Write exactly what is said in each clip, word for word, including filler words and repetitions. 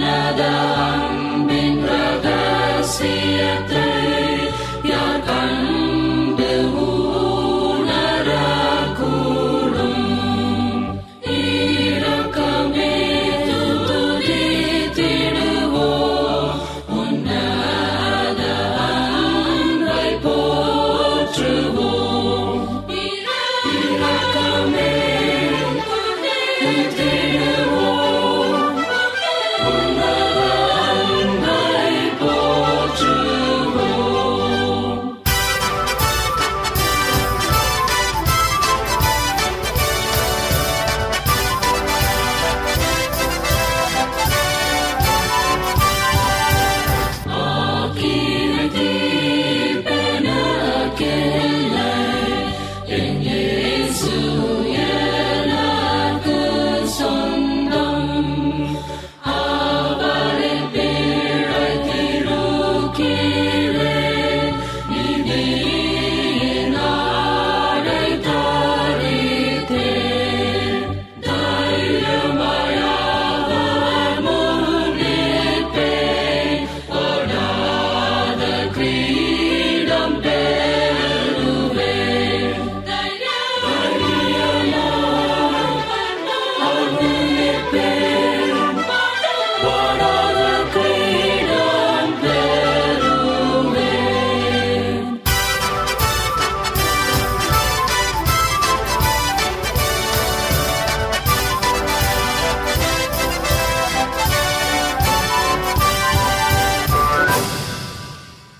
Nadaan bin Raga Sietan, yang kan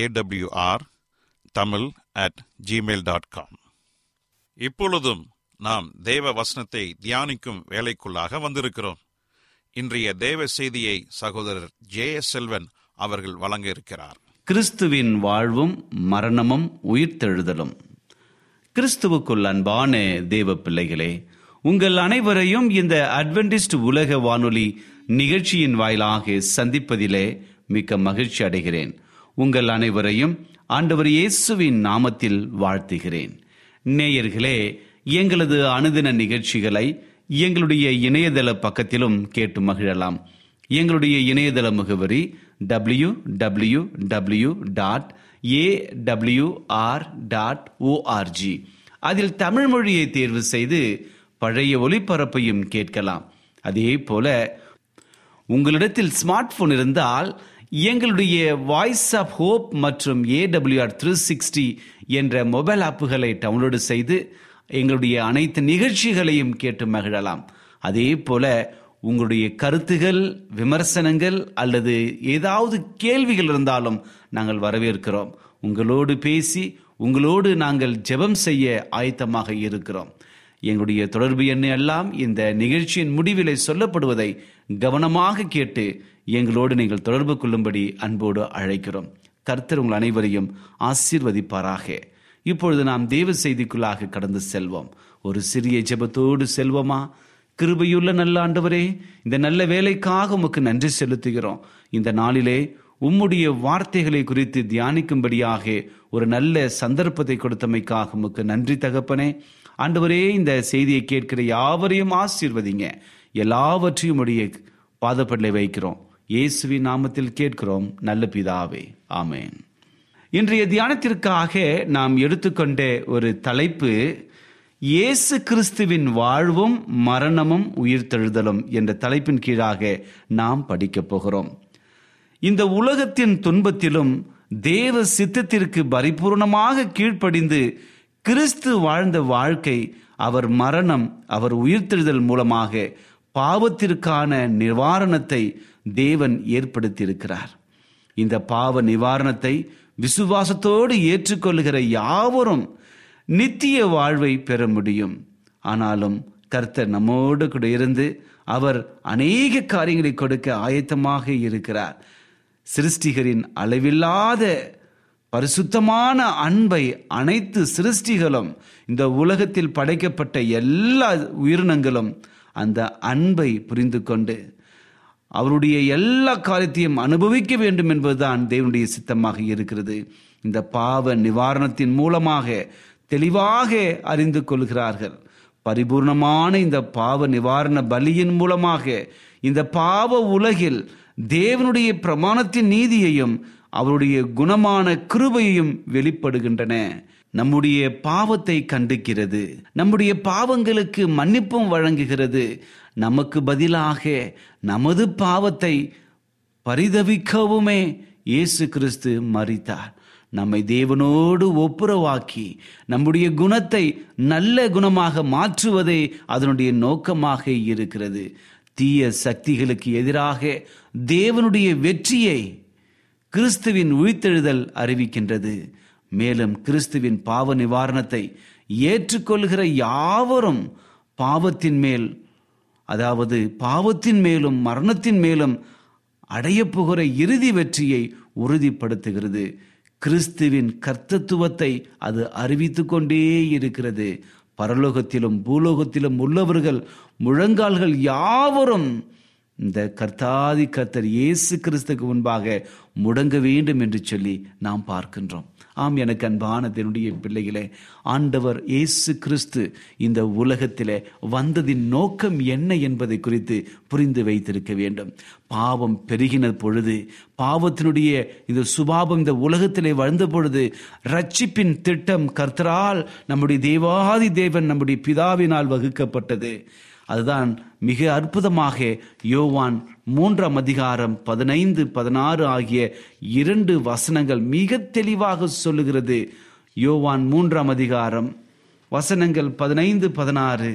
AWR Tamil at Gmail dot com. இப்பொழுதும் நாம் தேவ வசனத்தை தியானிக்கும் வேலைக்குள்ளாக வந்திருக்கிறோம். இன்றைய தேவ செய்தியை சகோதரர் ஜே எஸ் செல்வன் அவர்கள் வழங்க இருக்கிறார். கிறிஸ்துவின் வாழ்வும் மரணமும் உயிர்த்தெழுதலும். கிறிஸ்துவுக்குள் அன்பான தேவ பிள்ளைகளே, உங்கள் அனைவரையும் இந்த அட்வென்டிஸ்ட் உலக வானொலி நிகழ்ச்சியின் வாயிலாக சந்திப்பதிலே மிக்க மகிழ்ச்சி அடைகிறேன். உங்கள் அனைவரையும் ஆண்டவர் இயேசுவின் நாமத்தில் வாழ்த்துகிறேன். நேயர்களே, எங்களது அனுதின நிகழ்ச்சிகளை எங்களுடைய இணையதள பக்கத்திலும் கேட்டு மகிழலாம். எங்களுடைய இணையதள முகவரி W W W dot A W R dot O R G. அதில் தமிழ் மொழியை தேர்வு செய்து பழைய ஒளிபரப்பையும் கேட்கலாம். அதே போல உங்களிடத்தில் ஸ்மார்ட் போன் இருந்தால் எங்களுடைய வாய்ஸ் ஆஃப் ஹோப் மற்றும் ஏடபிள்யூஆர் த்ரீ சிக்ஸ்டி என்ற மொபைல் ஆப்புகளை டவுன்லோடு செய்து எங்களுடைய அனைத்து நிகழ்ச்சிகளையும் கேட்டு மகிழலாம். அதே போல உங்களுடைய கருத்துகள், விமர்சனங்கள் அல்லது ஏதாவது கேள்விகள் இருந்தாலும் நாங்கள் வரவேற்கிறோம். உங்களோடு பேசி உங்களோடு நாங்கள் ஜெபம் செய்ய ஆயத்தமாக இருக்கிறோம். எங்களுடைய தொடர்பு எண்ணை எல்லாம் இந்த நிகழ்ச்சியின் முடிவிலே சொல்லப்படுவதை கவனமாக கேட்டு எங்களோடு நீங்கள் தொடர்பு கொள்ளும்படி அன்போடு அழைக்கிறோம். கர்த்தர் உங்கள் அனைவரையும் ஆசீர்வதிப்பாராக. இப்பொழுது நாம் தேவ செய்திக்குள்ளாக கடந்து செல்வோம். ஒரு சிறிய ஜெபத்தோடு செல்வோமா? கிருபையுள்ள நல்ல ஆண்டவரே, இந்த நல்ல வேலைக்காக உமக்கு நன்றி செலுத்துகிறோம். இந்த நாளிலே உம்முடைய வார்த்தைகளை குறித்து தியானிக்கும்படியாக ஒரு நல்ல சந்தர்ப்பத்தை கொடுத்தமைக்காக உமக்கு நன்றி தகப்பனே. ஆண்டவரே, இந்த செய்தியை கேட்கிற யாவரையும் ஆசீர்வதிங்க. எல்லாவற்றையும் உடைய பாதப்படலை வைக்கிறோம். இயேசுவின் நாமத்தில் கேட்கிறோம் நல்ல பிதாவே, ஆமேன். இன்றைய தியானத்திற்காக நாம் எடுத்துக்கொண்ட ஒரு தலைப்பு இயேசு கிறிஸ்துவின் வாழ்வும் மரணமும் உயிர்த்தெழுதலும் என்ற தலைப்பின் கீழாக நாம் படிக்கப் போகிறோம். இந்த உலகத்தின் துன்பத்திலும் தேவ சித்தத்திற்கு பரிபூர்ணமாக கீழ்ப்படிந்து கிறிஸ்து வாழ்ந்த வாழ்க்கை, அவர் மரணம், அவர் உயிர்த்தெழுதல் மூலமாக பாவத்திற்கான நிவாரணத்தை தேவன் ஏற்படுத்தியிருக்கிறார். இந்த பாவ நிவாரணத்தை விசுவாசத்தோடு ஏற்றுக்கொள்கிற யாவரும் நித்திய வாழ்வை பெற முடியும். ஆனாலும் கர்த்தர் நம்மோடு கூட இருந்து அவர் அநேக காரியங்களை கொடுக்க ஆயத்தமாக இருக்கிறார். சிருஷ்டிகரின் அளவில்லாத பரிசுத்தமான அன்பை அனைத்து சிருஷ்டிகளும், இந்த உலகத்தில் படைக்கப்பட்ட எல்லா உயிரினங்களும் அந்த அன்பை புரிந்து கொண்டு அவருடைய எல்லா காரியத்தையும் அனுபவிக்க வேண்டும் என்பதுதான் தேவனுடைய சித்தமாக இருக்கிறது. இந்த பாவ நிவாரணத்தின் மூலமாக தெளிவாக அறிந்து கொள்கிறார்கள். பரிபூர்ணமான இந்த பாவ நிவாரண பலியின் மூலமாக இந்த பாவ உலகில் தேவனுடைய பிரமாணத்தின் நீதியையும் அவருடைய குணமான கிருபையையும் வெளிப்படுகின்றன. நம்முடைய பாவத்தை கண்டிக்கிறது, நம்முடைய பாவங்களுக்கு மன்னிப்பும் வழங்குகிறது. நமக்கு பதிலாக நமது பாவத்தை பரிதவிக்கவுமே இயேசு கிறிஸ்து மரித்தார். நம்மை தேவனோடு ஒப்புரவாக்கி நம்முடைய குணத்தை நல்ல குணமாக மாற்றுவதே அதனுடைய நோக்கமாக இருக்கிறது. தீய சக்திகளுக்கு எதிராக தேவனுடைய வெற்றியை கிறிஸ்துவின் உயிர்த்தெழுதல் அறிவிக்கின்றது. மேலும் கிறிஸ்துவின் பாவ நிவாரணத்தை ஏற்றுக்கொள்கிற யாவரும் பாவத்தின் மேல், அதாவது பாவத்தின் மேலும் மரணத்தின் மேலும் அடையப்போகிற இறுதி வெற்றியை உறுதிப்படுத்துகிறது. கிறிஸ்துவின் கர்த்தத்துவத்தை அது அறிவித்து கொண்டே இருக்கிறது. பரலோகத்திலும் பூலோகத்திலும் உள்ளவர்கள் முழங்கால்கள் யாவரும் இந்த கர்த்தாதி கர்த்தர் இயேசு கிறிஸ்துக்கு முன்பாக முடங்க வேண்டும் என்று சொல்லி நாம் பார்க்கின்றோம். ஆம், எனக்கு அன்பான தேவனுடைய பிள்ளைகளே, ஆண்டவர் இயேசு கிறிஸ்து இந்த உலகத்திலே வந்ததின் நோக்கம் என்ன என்பதை குறித்து புரிந்து வைத்திருக்க வேண்டும். பாவம் பெருகின பொழுது, பாவத்தினுடைய இந்த சுபாவம் இந்த உலகத்திலே வந்த பொழுது, ரட்சிப்பின் திட்டம் கர்த்தரால், நம்முடைய தேவாதி தேவன், நம்முடைய பிதாவினால் வகுக்கப்பட்டது. அதுதான் மிக அற்புதமாக யோவான் மூன்றாம் அதிகாரம் பதினைந்து பதினாறு ஆகிய இரண்டு வசனங்கள் மிக தெளிவாக சொல்லுகிறது. யோவான் மூன்றாம் அதிகாரம் வசனங்கள் பதினைந்து பதினாறு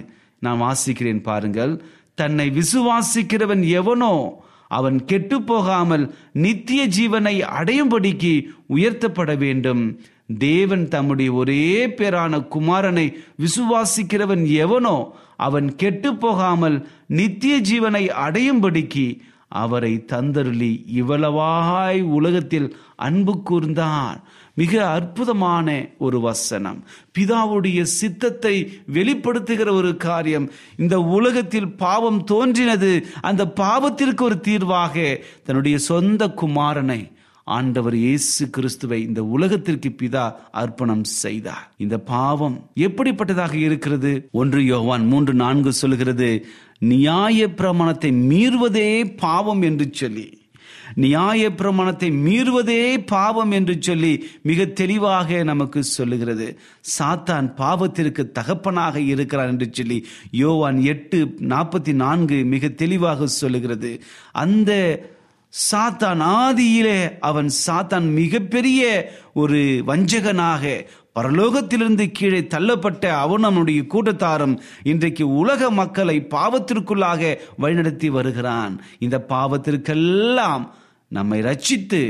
நான் வாசிக்கிறேன், பாருங்கள். தன்னை விசுவாசிக்கிறவன் எவனோ அவன் கெட்டு போகாமல் நித்திய ஜீவனை அடையும்படிக்கு உயர்த்தப்பட வேண்டும். தேவன் தம்முடைய ஒரே பேரான குமாரனை விசுவாசிக்கிறவன் எவனோ அவன் கெட்டு போகாமல் நித்திய ஜீவனை அடையும்படிக்கு அவரை தந்தருளி இவ்வளவாய் உலகத்தில் அன்பு கூர்ந்தான். மிக அற்புதமான ஒரு வசனம், பிதாவுடைய சித்தத்தை வெளிப்படுத்துகிற ஒரு காரியம். இந்த உலகத்தில் பாவம் தோன்றினது, அந்த பாவத்திற்கு ஒரு தீர்வாக தன்னுடைய சொந்த குமாரனை ஆண்டவர் இயேசு கிறிஸ்துவை இந்த உலகத்திற்கு பிதா அர்ப்பணம் செய்தார். இந்த பாவம் எப்படிப்பட்டதாக இருக்கிறது? ஒன்று யோவான் மூன்று நான்கு சொல்கிறது, நியாய பிரமாணத்தை மீறுவதே பாவம் என்று சொல்லி நியாய பிரமாணத்தை மீறுவதே பாவம் என்று சொல்லி மிக தெளிவாக நமக்கு சொல்லுகிறது. சாத்தான் பாவத்திற்கு தகப்பனாக இருக்கிறான் என்று சொல்லி யோவான் எட்டு நாற்பத்தி நான்கு மிக தெளிவாக சொல்லுகிறது. அந்த சாத்தான் ஆதியிலே அவன் சாத்தான் மிகப்பெரிய ஒரு வஞ்சகனாக பரலோகத்திலிருந்து கீழே தள்ளப்பட்ட அவனுடைய கூட்டத்தாரும் இன்றைக்கு உலக மக்களை பாவத்திற்குள்ளாக வழிநடத்தி வருகிறான். இந்த பாவத்திற்கெல்லாம் நம்மை ரட்சித்து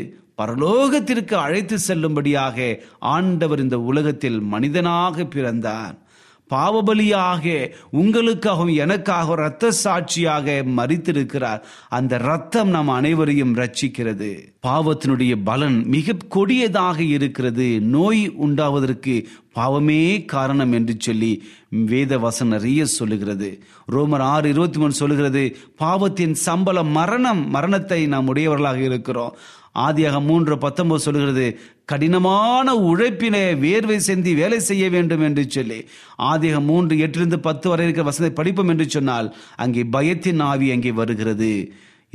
பரலோகத்திற்கு அழைத்து செல்லும்படியாக ஆண்டவர் இந்த உலகத்தில் மனிதனாக பிறந்தார். பாவபலியாக உங்களுக்காகவும் எனக்காக இரத்த சாட்சியாக மரித்திருக்கிறார். அந்த இரத்தம் நம் அனைவரையும் ரட்சிக்கிறது. பாவத்தினுடைய பலன் மிக கொடியதாக இருக்கிறது. நோய் உண்டாவதற்கு பாவமே காரணம் என்று சொல்லி வேத வசனம் நிறைய சொல்லுகிறது. ரோமர் ஆறு இருபத்தி மூணு சொல்லுகிறது, பாவத்தின் சம்பளம் மரணம், மரணத்தை நாம் உடையவர்களாக இருக்கிறோம். ஆதியாக மூன்று பத்தொன்பது சொல்கிறது, கடினமான உழைப்பினை வேர்வை செந்தி வேலை செய்ய வேண்டும் என்று சொல்லி. ஆதியாக மூன்று எட்டிலிருந்து பத்து வரை இருக்கிற வசனத்தை படிப்போம் என்று சொன்னால் அங்கே பயத்தின் ஆவி அங்கே வருகிறது.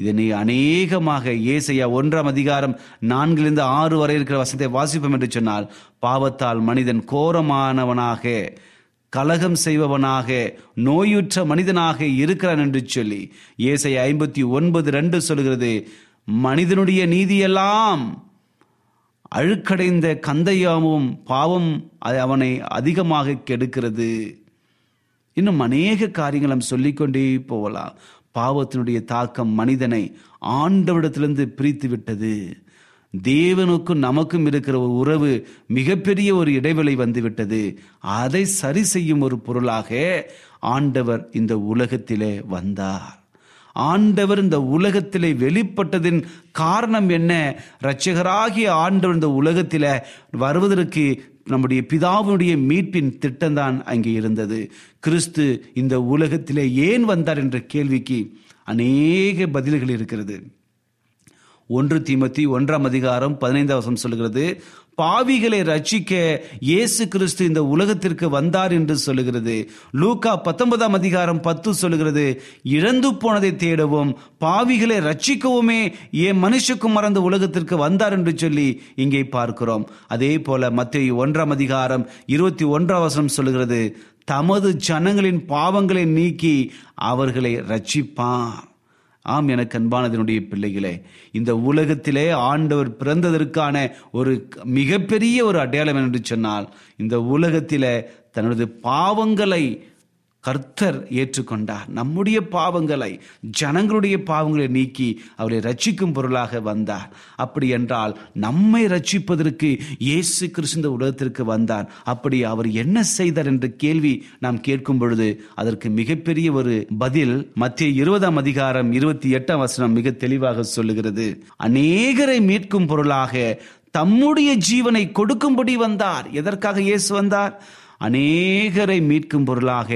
இதனை அநேகமாக ஏசாயா ஒன்றாம் அதிகாரம் நான்கிலிருந்து ஆறு வரை இருக்கிற வசனத்தை வாசிப்போம் என்று சொன்னால், பாவத்தால் மனிதன் கோரமானவனாக கலகம் செய்பவனாக நோயுற்ற மனிதனாக இருக்கிறான் என்று சொல்லி ஏசாயா ஐம்பத்தி ஒன்பது ரெண்டு சொல்கிறது, மனிதனுடைய நீதியெல்லாம் அழுக்கடைந்த கந்தையாவும் பாவம் அவனை அதிகமாக கெடுக்கிறது. இன்னும் அநேக காரியங்கள் நாம் சொல்லிக்கொண்டே போகலாம். பாவத்தினுடைய தாக்கம் மனிதனை ஆண்டவரிடத்திலிருந்து பிரித்து விட்டது. தேவனுக்கும் நமக்கும் இருக்கிற ஒரு உறவு மிகப்பெரிய ஒரு இடைவெளி வந்துவிட்டது. அதை சரி செய்யும் ஒரு பொருளாக ஆண்டவர் இந்த உலகத்திலே வந்தார். ஆண்டவர் இந்த உலகத்திலே வெளிப்பட்டதின் காரணம் என்ன? இரட்சகராகிய ஆண்டவர் இந்த உலகத்திலே வருவதற்கு நம்முடைய பிதாவினுடைய மீட்பின் திட்டம்தான் அங்கே இருந்தது. கிறிஸ்து இந்த உலகத்திலே ஏன் வந்தார் என்ற கேள்விக்கு அநேக பதில்கள் இருக்கிறது. ஒன்று தீமோத்தேயு ஒன்றாம் அதிகாரம் பதினைந்தாம் வசனம் சொல்கிறது, பாவிகளை ரட்சிக்க இயேசு கிறிஸ்து இந்த உலகத்திற்கு வந்தார் என்று சொல்லுகிறது. லூக்கா பத்தொன்பதாம் அதிகாரம் பத்து சொல்லுகிறது, இழந்து போனதை தேடவும் பாவிகளை ரட்சிக்கவுமே ஏ மனுஷகுமாரன் அந்த உலகத்திற்கு வந்தார் என்று சொல்லி இங்கே பார்க்கிறோம். அதே போல மத்தேயு ஒன்றாம் அதிகாரம் இருபத்தி ஒன்றாம் வசனம் சொல்லுகிறது, தமது ஜனங்களின் பாவங்களை நீக்கி அவர்களை ரட்சிப்பார். ஆம், எனக்கு அன்பானதனுடைய பிள்ளைகளே, இந்த உலகத்திலே ஆண்டவர் பிறந்ததற்கான ஒரு மிகப்பெரிய ஒரு அடையாளம் என்று சொன்னால், இந்த உலகத்திலே தனது பாவங்களை கர்த்தர் ஏற்றுக்கொண்டார். நம்முடைய பாவங்களை, ஜனங்களுடைய பாவங்களை நீக்கி அவரை ரட்சிக்கும் பொருளாக வந்தார். அப்படி என்றால் நம்மை ரட்சிப்பதற்கு இயேசு கிறிஸ்து இந்த உலகத்திற்கு வந்தார். அப்படி அவர் என்ன செய்தார் என்ற கேள்வி நாம் கேட்கும் பொழுது அதற்கு மிகப்பெரிய ஒரு பதில் மத்தேயு இருபதாம் அதிகாரம் இருபத்தி எட்டாம் வசனம் மிக தெளிவாக சொல்லுகிறது, அநேகரை மீட்கும் பொருளாக தம்முடைய ஜீவனை கொடுக்கும்படி வந்தார். எதற்காக இயேசு வந்தார்? அநேகரை மீட்கும் பொருளாக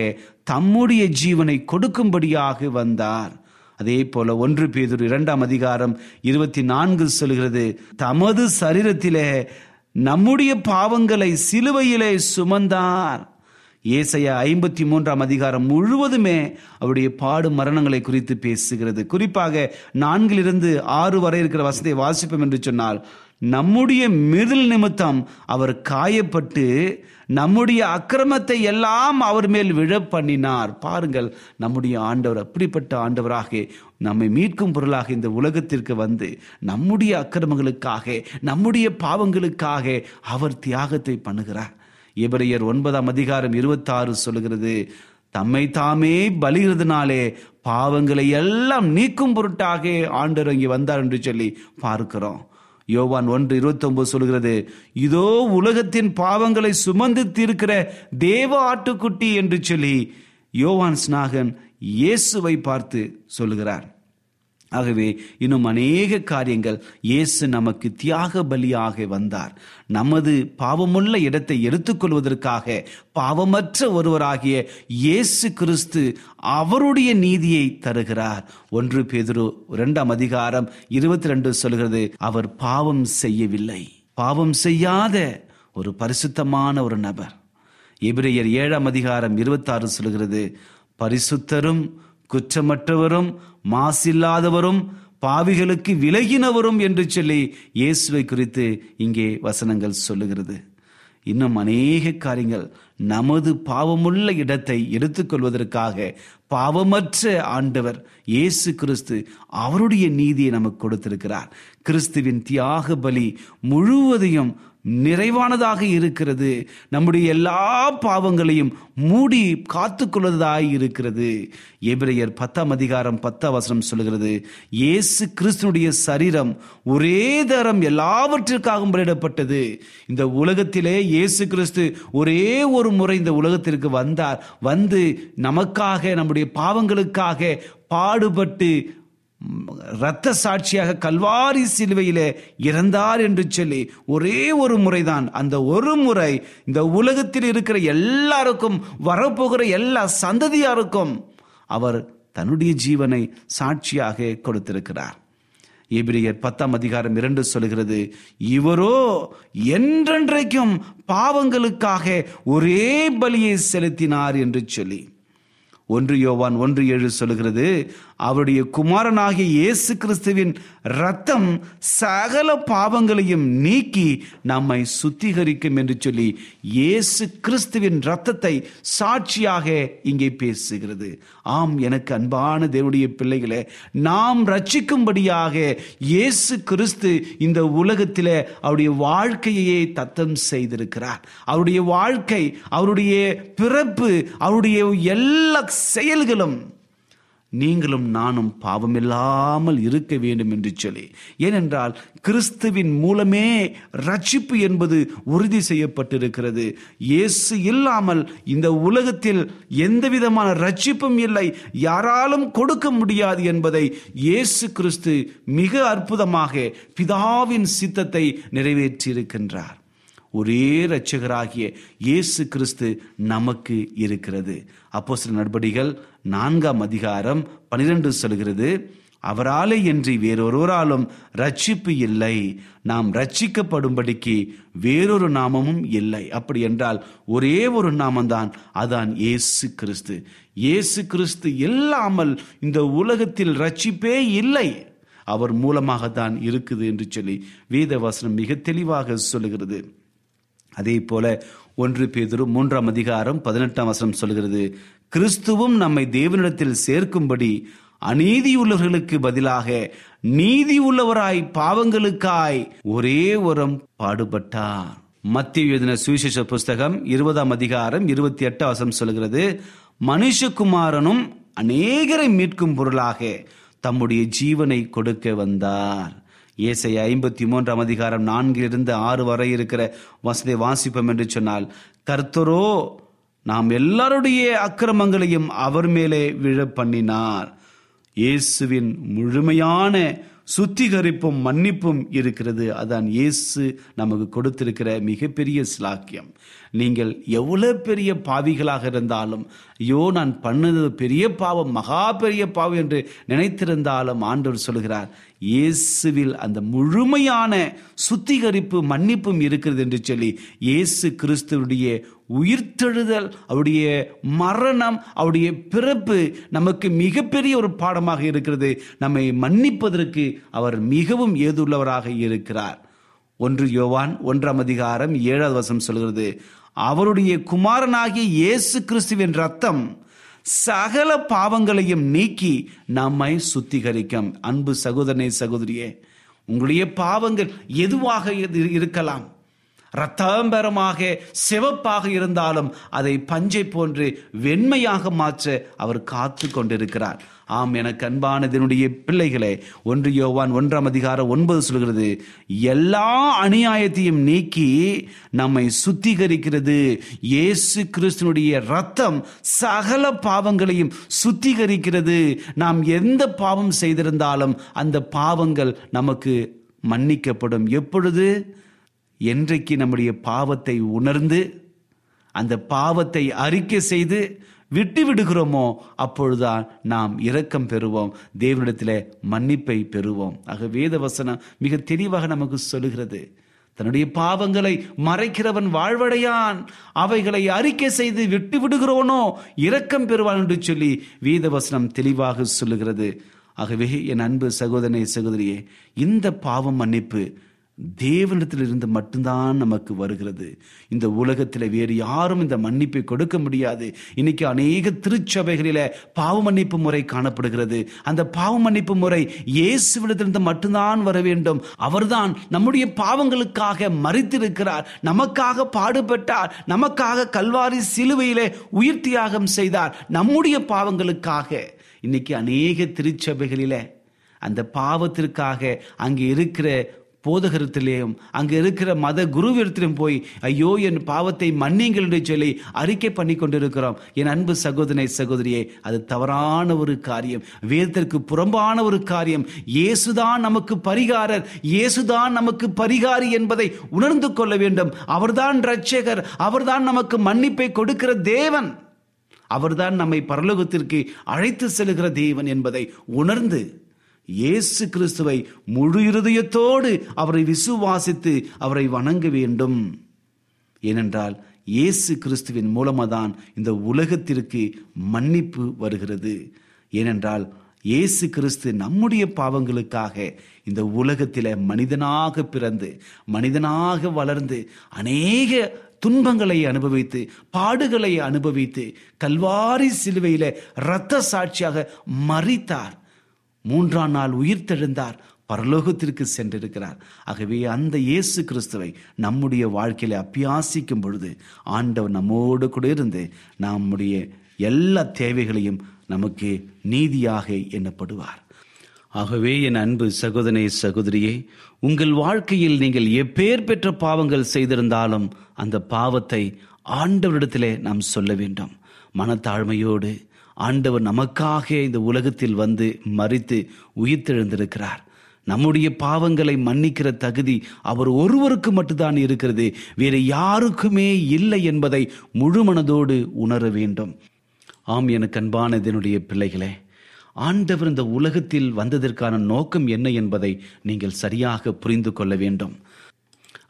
தம்முடைய ஜீவனை கொடுக்கும்படியாக வந்தார். அதே போல ஒன்று பேதுரு இரண்டாம் அதிகாரம் இருபத்தி நான்கு சொல்கிறது, தமது சரீரத்திலே நம்முடைய பாவங்களை சிலுவையிலே சுமந்தார். ஏசாயா ஐம்பத்தி மூன்றாம் அதிகாரம் முழுவதுமே அவருடைய பாடு மரணங்களை குறித்து பேசுகிறது. குறிப்பாக நான்கிலிருந்து ஆறு வரை இருக்கிற வசனத்தை வாசிப்போம் என்று சொன்னால், நம்முடைய மீறுதல் நிமித்தம் அவர் காயப்பட்டு நம்முடைய அக்கிரமத்தை எல்லாம் அவர் மேல் விழ பண்ணினார். பாருங்கள், நம்முடைய ஆண்டவர் அப்படிப்பட்ட ஆண்டவராக நம்மை மீட்கும் பொருளாக இந்த உலகத்திற்கு வந்து நம்முடைய அக்கிரமங்களுக்காக நம்முடைய பாவங்களுக்காக அவர் தியாகத்தை பண்ணுகிறார். எபிரேயர் ஒன்பதாம் அதிகாரம் இருபத்தி ஆறு சொல்கிறது, தம்மை தாமே பலியிறதுனாலே பாவங்களை எல்லாம் நீக்கும் பொருட்டாக ஆண்டவர் இங்கே வந்தார் என்று சொல்லி பார்க்கிறோம். யோவான் ஒன்று இருபத்தி ஒன்பது சொல்கிறது, இதோ உலகத்தின் பாவங்களை சுமந்து தீர்க்கிற தேவ ஆட்டுக்குட்டி என்று சொல்லி யோவான் ஸ்நாகன் இயேசுவை பார்த்து சொல்லுகிறார். ஆகவே இன்னும் அநேக காரியங்கள், இயேசு நமக்கு தியாக பலியாக வந்தார். நமது பாவமுள்ள இடத்தை எடுத்துக்கொள்வதற்காக பாவமற்ற ஒருவராகிய இயேசு கிறிஸ்து அவருடைய நீதியை தருகிறார். ஒன்று பேதுரு இரண்டாம் அதிகாரம் இருபத்தி ரெண்டு சொல்கிறது, அவர் பாவம் செய்யவில்லை, பாவம் செய்யாத ஒரு பரிசுத்தமான ஒரு நபர். எபிரேயர் ஏழாம் அதிகாரம் இருபத்தாறு சொல்கிறது, பரிசுத்தரும் குற்றமற்றவரும் மாசில்லாதவரும் பாவிகளுக்கு விலகினவரும் என்று சொல்லி இயேசுவை குறித்து இங்கே வசனங்கள் சொல்லுகிறது. இன்னும் அநேக காரியங்கள், நமது பாவமுள்ள இடத்தை எடுத்துக்கொள்வதற்காக பாவமற்ற ஆண்டவர் இயேசு கிறிஸ்து அவருடைய நீதியை நமக்கு கொடுத்திருக்கிறார். கிறிஸ்துவின் தியாக பலி முழுவதையும் நிறைவானதாக இருக்கிறது, நம்முடைய எல்லா பாவங்களையும் மூடி காத்து கொள்வதாய் இருக்கிறது. எபிரேயர் பத்தாம் அதிகாரம் பத்தாம் வசனம் சொல்கிறது, இயேசு கிறிஸ்துனுடைய சரீரம் ஒரே தரம் எல்லாவற்றிற்காகவும் பலியிடப்பட்டது. இந்த உலகத்திலே இயேசு கிறிஸ்து ஒரே ஒரு முறை இந்த உலகத்திற்கு வந்தார், வந்து நமக்காக நம்முடைய பாவங்களுக்காக பாடுபட்டு இரத்த சாட்சியாக கல்வாரி சிலுவையிலே இறந்தார் என்று சொல்லி ஒரே ஒரு முறைதான். அந்த ஒரு முறை இந்த உலகத்தில் இருக்கிற எல்லாருக்கும், வரப்போகிற எல்லா சந்ததியாருக்கும் அவர் தன்னுடைய ஜீவனை சாட்சியாக கொடுத்திருக்கிறார். எபிரேயர் பத்தாம் அதிகாரம் இரண்டு சொல்கிறது, இவரோ என்றென்றைக்கும் பாவங்களுக்காக ஒரே பலியை செலுத்தினார் என்று சொல்லி. ஒன்று யோவான் ஒன்று ஏழு சொல்கிறது, அவருடைய குமாரனாகிய இயேசு கிறிஸ்துவின் இரத்தம் சகல பாவங்களையும் நீக்கி நம்மை சுத்திகரிக்கும் என்று சொல்லி இயேசு கிறிஸ்துவின் இரத்தத்தை சாட்சியாக இங்கே பேசுகிறது. ஆம், எனக்கு அன்பான தேவனுடைய பிள்ளைகளே, நாம் ரட்சிக்கும்படியாக இயேசு கிறிஸ்து இந்த உலகத்தில் அவருடைய வாழ்க்கையே தத்தம் செய்திருக்கிறார். அவருடைய வாழ்க்கை, அவருடைய பிறப்பு, அவருடைய எல்லா செயல்களும், நீங்களும் நானும் பாவமில்லாமல் இருக்க வேண்டும் என்று சொல்லி. ஏனென்றால் கிறிஸ்துவின் மூலமே ரட்சிப்பு என்பது உறுதி செய்யப்பட்டிருக்கிறது. இயேசு இல்லாமல் இந்த உலகத்தில் எந்தவிதமான ரட்சிப்பும் இல்லை, யாராலும் கொடுக்க முடியாது என்பதை இயேசு கிறிஸ்து மிக அற்புதமாக பிதாவின் சித்தத்தை நிறைவேற்றியிருக்கின்றார். ஒரே இரட்சகராகிய இயேசு கிறிஸ்து நமக்கு இருக்கிறது. அப்போஸ்தலர் நடபடிகள் நான்காம் அதிகாரம் பனிரெண்டு சொல்கிறது, அவராலே இன்றி வேறொருவராலும் ரட்சிப்பு இல்லை, நாம் ரட்சிக்கப்படும்படிக்கு வேறொரு நாமமும் இல்லை. அப்படி என்றால் ஒரே ஒரு நாமம்தான், அதான் இயேசு கிறிஸ்து. இயேசு கிறிஸ்து இல்லாமல் இந்த உலகத்தில் ரட்சிப்பே இல்லை, அவர் மூலமாகத்தான் இருக்குது என்று சொல்லி வேதவசனம் மிக தெளிவாக சொல்லுகிறது. அதே போல ஒன்று பேதுரு மூன்றாம் அதிகாரம் பதினெட்டாம் வசனம் சொல்கிறது, கிறிஸ்துவும் நம்மை தேவனிடத்தில் சேர்க்கும்படி அநீதியுள்ளவர்களுக்கு பதிலாக நீதி உள்ளவராய் பாவங்களுக்காய் ஒரே ஒரம் பாடுபட்டார். மத்தேயு எழுதின சுவிசேஷ புஸ்தகம் இருபதாம் அதிகாரம் இருபத்தி எட்டாம் வசனம் சொல்கிறது, மனுஷகுமாரனும் அநேகரை மீட்கும் பொருளாக தம்முடைய ஜீவனை கொடுக்க வந்தார். ஏசாயா ஐம்பத்தி மூன்றாம் அதிகாரம் நான்கிலிருந்து ஆறு வரை இருக்கிற வசனத்தை வாசிப்போம் என்று சொன்னால், கர்த்தரோ நாம் எல்லாருடைய அக்கிரமங்களையும் அவர் மேலே விழ பண்ணினார். இயேசுவின் முழுமையான சுத்திகரிப்பும் மன்னிப்பும் இருக்கிறது. அதான் இயேசு நமக்கு கொடுத்திருக்கிற மிகப்பெரிய சிலாக்கியம். நீங்கள் எவ்வளோ பெரிய பாவிகளாக இருந்தாலும், ஐயோ நான் பண்ணது பெரிய பாவம், மகா பெரிய பாவம் என்று நினைத்திருந்தாலும், ஆண்டவர் சொல்கிறார் இயேசுவில் அந்த முழுமையான சுத்திகரிப்பு மன்னிப்பும் இருக்கிறது என்று சொல்லி இயேசு கிறிஸ்துவுடைய உயிர்த்தெழுதல், அவருடைய மரணம், அவருடைய பிறப்பு நமக்கு மிகப்பெரிய ஒரு பாடமாக இருக்கிறது. நம்மை மன்னிப்பதற்கு அவர் மிகவும் ஏதுள்ளவராக இருக்கிறார். ஒன்று யோவான் ஒன்றாம் அதிகாரம் ஏழாவது வசனம் சொல்கிறது, அவருடைய குமாரனாகிய இயேசு கிறிஸ்துவின் ரத்தம் சகல பாவங்களையும் நீக்கி நம்மை சுத்திகரிக்கும். அன்பு சகோதரனே சகோதரியே, உங்களுடைய பாவங்கள் எதுவாக இருக்கலாம், இரத்தாம்பரமாக சிவப்பாக இருந்தாலும் அதை பஞ்சை போன்று வெண்மையாக மாற்ற அவர் காத்து கொண்டிருக்கிறார். ஆம், எனக்கு அன்பான தன்னுடைய பிள்ளைகளே, ஒன்று யோவான் ஒன்றாம் அதிகாரம் ஒன்பது சொல்கிறது, எல்லா அநியாயத்தையும் நீக்கி நம்மை சுத்திகரிக்கிறது. இயேசு கிறிஸ்துனுடைய இரத்தம் சகல பாவங்களையும் சுத்திகரிக்கிறது. நாம் எந்த பாவம் செய்திருந்தாலும் அந்த பாவங்கள் நமக்கு மன்னிக்கப்படும். எப்பொழுது? என்றைக்கு நம்முடைய பாவத்தை உணர்ந்து அந்த பாவத்தை அறிக்கை செய்து விட்டு விடுகிறோமோ அப்பொழுதுதான் நாம் இரக்கம் பெறுவோம், தேவனிடத்தில் மன்னிப்பை பெறுவோம். ஆக வேத வசனம் மிக தெளிவாக நமக்கு சொல்லுகிறது, தன்னுடைய பாவங்களை மறைக்கிறவன் வாழ்வடையான், அவைகளை அறிக்கை செய்து விட்டு விடுகிறோனோ இரக்கம் பெறுவான் என்று சொல்லி வேத வசனம் தெளிவாக சொல்லுகிறது. ஆகவே என் அன்பு சகோதரனே சகோதரியே, இந்த பாவம் மன்னிப்பு தேவனிடத்திலிருந்து மட்டும்தான் நமக்கு வருகிறது. இந்த உலகத்தில் வேறு யாரும் இந்த மன்னிப்பை கொடுக்க முடியாது. இன்னைக்கு அநேக திருச்சபைகளில் பாவ மன்னிப்பு முறை காணப்படுகிறது. அந்த பாவ மன்னிப்பு முறை இயேசுவிடத்திலிருந்து மட்டும்தான் வர வேண்டும். அவர்தான் நம்முடைய பாவங்களுக்காக மரித்திருக்கிறார், நமக்காக பாடுபட்டார், நமக்காக கல்வாரி சிலுவையிலே உயிர் தியாகம் செய்தார், நம்முடைய பாவங்களுக்காக. இன்னைக்கு அநேக திருச்சபைகளில் அந்த பாவத்திற்காக அங்கே இருக்கிற போதகரத்திலேயும் அங்கே இருக்கிற மத குருவிடத்திலும் போய் ஐயோ என் பாவத்தை மன்னிங்கள் என்று சொல்லி அறிக்கை பண்ணி கொண்டிருக்கிறோம். என் அன்பு சகோதரனை சகோதரியே, அது தவறான ஒரு காரியம், வேதத்திற்கு புறம்பான ஒரு காரியம். இயேசுதான் நமக்கு பரிகாரர், இயேசுதான் நமக்கு பரிகாரி என்பதை உணர்ந்து கொள்ள வேண்டும். அவர்தான் இரட்சகர், அவர்தான் நமக்கு மன்னிப்பை கொடுக்கிற தேவன், அவர்தான் நம்மை பரலோகத்திற்கு அழைத்து செல்கிற தேவன் என்பதை உணர்ந்து இயேசு கிறிஸ்துவை முழு இருதயத்தோடு அவரை விசுவாசித்து அவரை வணங்க வேண்டும். ஏனென்றால் இயேசு கிறிஸ்துவின் மூலமாதான் இந்த உலகத்திற்கு மன்னிப்பு வருகிறது. ஏனென்றால் இயேசு கிறிஸ்து நம்முடைய பாவங்களுக்காக இந்த உலகத்தில் மனிதனாக பிறந்து மனிதனாக வளர்ந்து அநேக துன்பங்களை அனுபவித்து பாடுகளை அனுபவித்து கல்வாரி சிலுவையில் இரத்த சாட்சியாக மரித்தார், மூன்றாம் நாள் உயிர்த்தெழுந்தார், பரலோகத்திற்கு சென்றிருக்கிறார். ஆகவே அந்த இயேசு கிறிஸ்துவை நம்முடைய வாழ்க்கையில அபியாசிக்கும் பொழுது ஆண்டவர் நம்மோடு கூட இருந்து நம்முடைய எல்லா தேவைகளையும் நமக்கு நீதியாக எண்ணப்படுவார். ஆகவே என் அன்பு சகோதரனே சகோதரியே, உங்கள் வாழ்க்கையில் நீங்கள் எப்பேர் பெற்ற பாவங்கள் செய்திருந்தாலும் அந்த பாவத்தை ஆண்டவரிடத்திலே நாம் சொல்ல வேண்டும். மனத்தாழ்மையோடு ஆண்டவர் நமக்காக இந்த உலகத்தில் வந்து மரித்து உயிர்த்தெழுந்திருக்கிறார். நம்முடைய பாவங்களை மன்னிக்கிற தகுதி அவர் ஒருவருக்கு மட்டும்தான் இருக்கிறது, வேறு யாருக்குமே இல்லை என்பதை முழு மனதோடு உணர வேண்டும். ஆம், எனக்கு அன்பான என்னுடைய பிள்ளைகளே, ஆண்டவர் இந்த உலகத்தில் வந்ததற்கான நோக்கம் என்ன என்பதை நீங்கள் சரியாக புரிந்து கொள்ள வேண்டும்.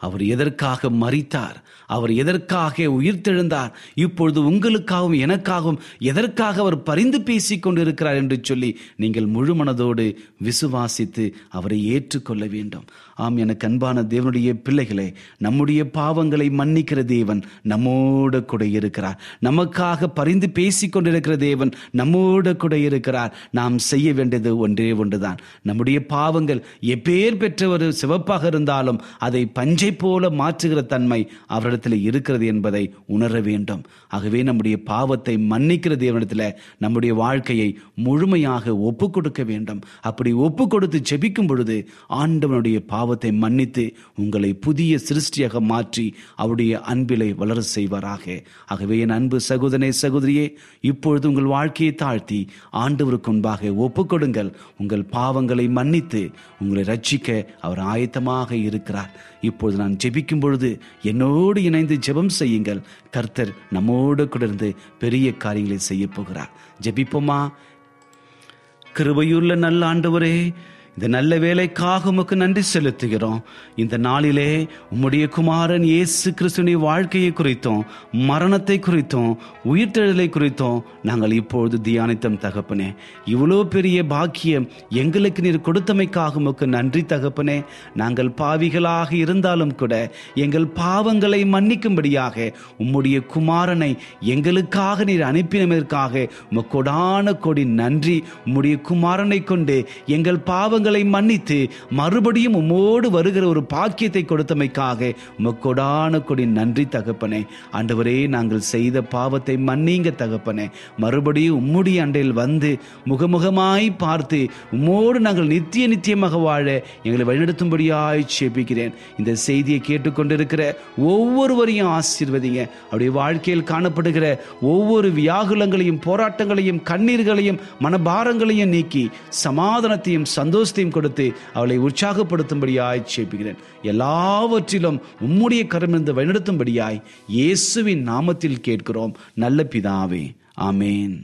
அவர் எதற்காக மரித்தார், அவர் எதற்காக உயிர்த்தெழுந்தார், இப்பொழுது உங்களுக்காகவும் எனக்காகவும் எதற்காக அவர் பரிந்து பேசிக் கொண்டிருக்கிறார் என்று சொல்லி நீங்கள் முழு மனதோடு விசுவாசித்து அவரை ஏற்றுக்கொள்ள வேண்டும். ஆம், எனக்கு அன்பான தேவனுடைய பிள்ளைகளே, நம்முடைய பாவங்களை மன்னிக்கிற தேவன் நம்மோடு கூட இருக்கிறார், நமக்காக பரிந்து பேசி கொண்டிருக்கிற தேவன் நம்மோடு கூட இருக்கிறார். நாம் செய்ய வேண்டியது ஒன்றே ஒன்றுதான், நம்முடைய பாவங்கள் எப்பேர் பெற்றவர் சிவப்பாக இருந்தாலும் அதை பஞ்சை போல மாற்றுகிற தன்மை அவரிடத்தில் இருக்கிறது என்பதை உணர வேண்டும். ஆகவே நம்முடைய பாவத்தை மன்னிக்கிற தேவனிடத்தில் நம்முடைய வாழ்க்கையை முழுமையாக ஒப்பு கொடுக்க வேண்டும். அப்படி ஒப்பு கொடுத்து ஜெபிக்கும் பொழுது ஆண்டவனுடைய பாவத்தை மன்னித்து உங்களை புதிய சிருஷ்டியாக மாற்றி அவருடைய அன்பிலை வளர செய்வாராக. ஆகவே என் அன்பு சகோதரனே சகோதரியே, இப்பொழுது உங்கள் வாழ்க்கையை தாழ்த்தி ஆண்டவருக்கு முன்பாக ஒப்பு கொடுங்கள். உங்கள் பாவங்களை மன்னித்து உங்களை ரட்சிக்க அவர் ஆயத்தமாக இருக்கிறார். இப்பொழுது நான் ஜெபிக்கும் பொழுது என்னோடு இணைந்து ஜெபம் செய்யுங்கள். கர்த்தர் நம்மோடு கூட இருந்து பெரிய காரியங்களை செய்ய போகிறார். ஜெபிப்போமா? கிருபையுள்ள நல்ல ஆண்டவரே, இந்த நல்ல வேலைக்காக உமக்கு நன்றி செலுத்துகிறோம். இந்த நாளிலே உம்முடைய குமாரன் இயேசு கிறிஸ்துவின் வாழ்க்கையை குறித்தும் மரணத்தை குறித்தும் உயிர்த்தெழுதலை குறித்தும் நாங்கள் இப்பொழுது தியானித்தோம் தகப்பனே. இவ்வளோ பெரிய பாக்கியம் எங்களுக்கு நீர் கொடுத்தமைக்காக உமக்கு நன்றி தகப்பனே. நாங்கள் பாவிகளாக இருந்தாலும் கூட எங்கள் பாவங்களை மன்னிக்கும்படியாக உம்முடைய குமாரனை எங்களுக்காக நீர் அனுப்பினதற்காக உமக்கு கோடான கோடி நன்றி. உம்முடைய குமாரனை கொண்டு எங்கள் பாவங்கள் பாவங்களை மன்னித்து மறுபடியும் உமோடு வருகிற ஒரு பாக்கியத்தை கொடுத்தமைக்காக உமக்கொடான கொடி நன்றி தகப்பனே. ஆண்டவரே, நாங்கள் செய்த பாவத்தை மன்னிங்க தகப்பனே. மறுபடியும் உம்முடைய அண்டையில் வந்து முகமுகமாய் பார்த்து உமோடு நாங்கள் நித்திய நித்தியமாக வாழ எங்களை வழிநடத்தும்படியாய் ஜெபிக்கிறேன். இந்த செய்தியை கேட்டுக்கொண்டிருக்கிற ஒவ்வொருவரையும் ஆசீர்வதிங்க. அவருடைய வாழ்க்கையில் காணப்படுகிற ஒவ்வொரு வியாகுலங்களையும் போராட்டங்களையும் கண்ணீர்களையும் மனபாரங்களையும் நீக்கி சமாதானத்தையும் சந்தோஷத்தையும் கொடுத்து அவளை உற்சாகப்படுத்தும்படியாய் ஜெபிக்கிறேன். எல்லாவற்றிலும் உம்முடைய கரமிருந்து வழிநடத்தும்படியாய் இயேசுவின் நாமத்தில் கேட்கிறோம் நல்ல பிதாவே, ஆமேன்.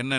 என்ன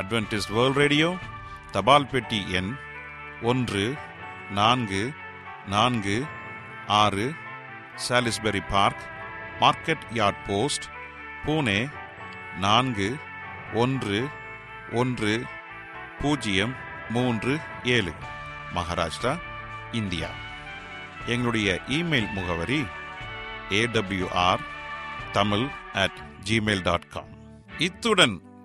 அட்வென்டிஸ்ட் வேர்ல்ட் ரேடியோ, தபால் பெட்டி எண் ஒன்று நான்கு நான்கு ஆறு, Salisbury Park, market yard post, Pune நான்கு ஒன்று ஒன்று பூஜ்ஜியம் மூன்று ஏழு, மகாராஷ்டிரா, இந்தியா. எங்களுடைய இமெயில் முகவரி AWR Tamil at Gmail dot com. இத்துடன்